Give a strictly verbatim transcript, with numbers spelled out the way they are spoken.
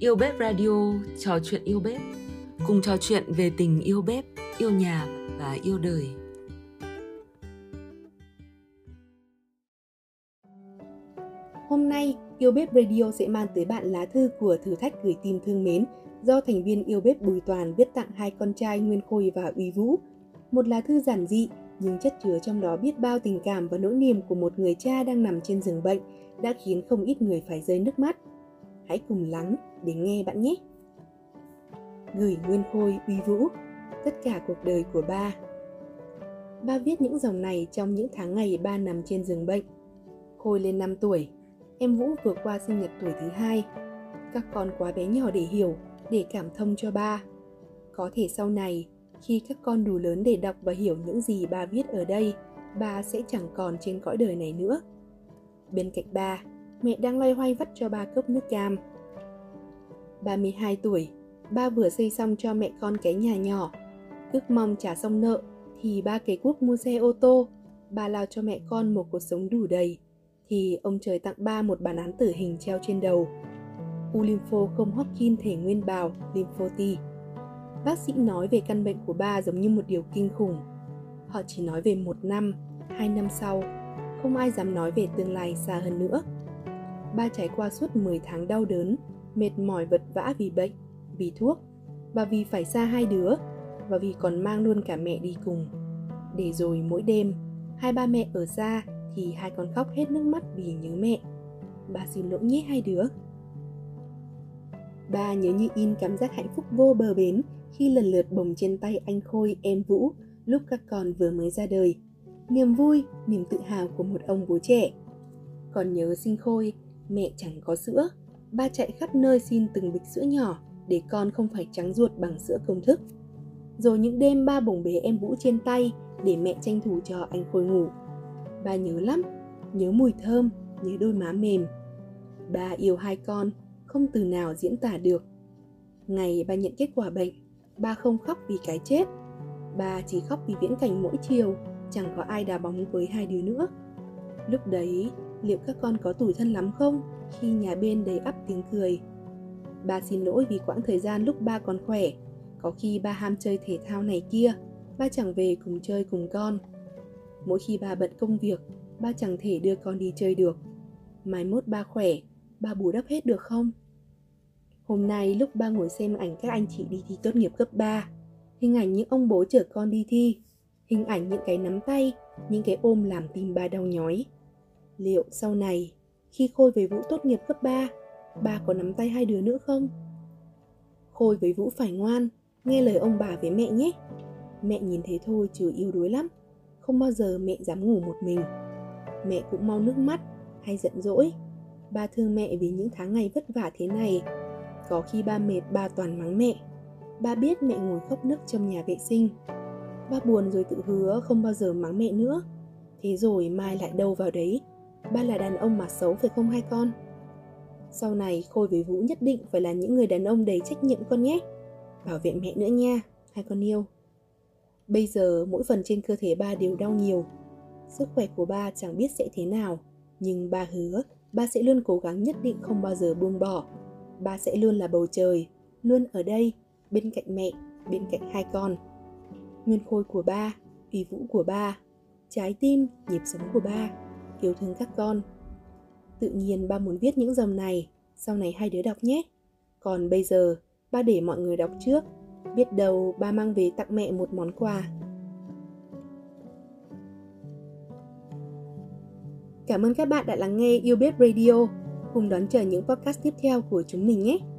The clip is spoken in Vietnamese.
Yêu Bếp Radio, trò chuyện yêu bếp. Cùng trò chuyện về tình yêu bếp, yêu nhà và yêu đời. Hôm nay, Yêu Bếp Radio sẽ mang tới bạn lá thư của thử thách gửi tìm thương mến do thành viên Yêu Bếp Bùi Toàn viết tặng hai con trai Nguyên Khôi và Uy Vũ. Một lá thư giản dị nhưng chất chứa trong đó biết bao tình cảm và nỗi niềm của một người cha đang nằm trên giường bệnh đã khiến không ít người phải rơi nước mắt. Hãy cùng lắng để nghe bạn nhé. Gửi Nguyên Khôi, Uy Vũ, tất cả cuộc đời của ba. Ba viết những dòng này trong những tháng ngày ba nằm trên giường bệnh. Khôi lên năm tuổi, em Vũ vừa qua sinh nhật tuổi thứ hai. Các con quá bé nhỏ để hiểu, để cảm thông cho ba. Có thể sau này, khi các con đủ lớn để đọc và hiểu những gì ba viết ở đây, ba sẽ chẳng còn trên cõi đời này nữa. Bên cạnh ba, mẹ đang loay hoay vắt cho ba cốc nước cam. ba mươi hai tuổi, ba vừa xây xong cho mẹ con cái nhà nhỏ. Ước mong trả xong nợ thì ba cày cuốc mua xe ô tô. Ba lao cho mẹ con một cuộc sống đủ đầy thì ông trời tặng ba một bản án tử hình treo trên đầu. U lympho không Hodgkin thể nguyên bào, lympho T. Bác sĩ nói về căn bệnh của ba giống như một điều kinh khủng. Họ chỉ nói về một năm, hai năm sau. Không ai dám nói về tương lai xa hơn nữa. Ba trải qua suốt mười tháng đau đớn, mệt mỏi vật vã vì bệnh, vì thuốc, và vì phải xa hai đứa, và vì còn mang luôn cả mẹ đi cùng. Để rồi mỗi đêm, hai ba mẹ ở xa thì hai con khóc hết nước mắt vì nhớ mẹ. Ba xin lỗi nhé hai đứa. Ba nhớ như in cảm giác hạnh phúc vô bờ bến khi lần lượt bồng trên tay anh Khôi, em Vũ lúc các con vừa mới ra đời. Niềm vui, niềm tự hào của một ông bố trẻ. Còn nhớ sinh Khôi, mẹ chẳng có sữa. Ba chạy khắp nơi xin từng bịch sữa nhỏ để con không phải trắng ruột bằng sữa công thức. Rồi những đêm ba bồng bế em Vũ trên tay để mẹ tranh thủ cho anh Khôi ngủ. Ba nhớ lắm, nhớ mùi thơm, nhớ đôi má mềm. Ba yêu hai con, không từ nào diễn tả được. Ngày ba nhận kết quả bệnh, ba không khóc vì cái chết. Ba chỉ khóc vì viễn cảnh mỗi chiều, chẳng có ai đá bóng với hai đứa nữa. Lúc đấy, liệu các con có tủi thân lắm không khi nhà bên đầy ắp tiếng cười? Ba xin lỗi vì quãng thời gian lúc ba còn khỏe. Có khi ba ham chơi thể thao này kia, ba chẳng về cùng chơi cùng con. Mỗi khi ba bận công việc, ba chẳng thể đưa con đi chơi được. Mai mốt ba khỏe, ba bù đắp hết được không? Hôm nay lúc ba ngồi xem ảnh các anh chị đi thi tốt nghiệp cấp ba, hình ảnh những ông bố chở con đi thi, hình ảnh những cái nắm tay, những cái ôm làm tim ba đau nhói. Liệu sau này, khi Khôi với Vũ tốt nghiệp cấp ba, ba có nắm tay hai đứa nữa không? Khôi với Vũ phải ngoan, nghe lời ông bà với mẹ nhé. Mẹ nhìn thế thôi chứ yếu đuối lắm, không bao giờ mẹ dám ngủ một mình. Mẹ cũng mau nước mắt hay giận dỗi. Ba thương mẹ vì những tháng ngày vất vả thế này. Có khi ba mệt ba toàn mắng mẹ. Ba biết mẹ ngồi khóc nức trong nhà vệ sinh. Ba buồn rồi tự hứa không bao giờ mắng mẹ nữa. Thế rồi mai lại đâu vào đấy. Ba là đàn ông mà xấu phải không hai con? Sau này Khôi với Vũ nhất định phải là những người đàn ông đầy trách nhiệm con nhé. Bảo vệ mẹ nữa nha, hai con yêu. Bây giờ mỗi phần trên cơ thể ba đều đau nhiều. Sức khỏe của ba chẳng biết sẽ thế nào. Nhưng ba hứa ba sẽ luôn cố gắng, nhất định không bao giờ buông bỏ. Ba sẽ luôn là bầu trời, luôn ở đây, bên cạnh mẹ, bên cạnh hai con. Nguyên Khôi của ba, Uy Vũ của ba, trái tim, nhịp sống của ba, yêu thương các con. Tự nhiên ba muốn viết những dòng này, sau này hai đứa đọc nhé. Còn bây giờ, ba để mọi người đọc trước, biết đâu ba mang về tặng mẹ một món quà. Cảm ơn các bạn đã lắng nghe Yêu Bếp Radio. Cùng đón chờ những podcast tiếp theo của chúng mình nhé.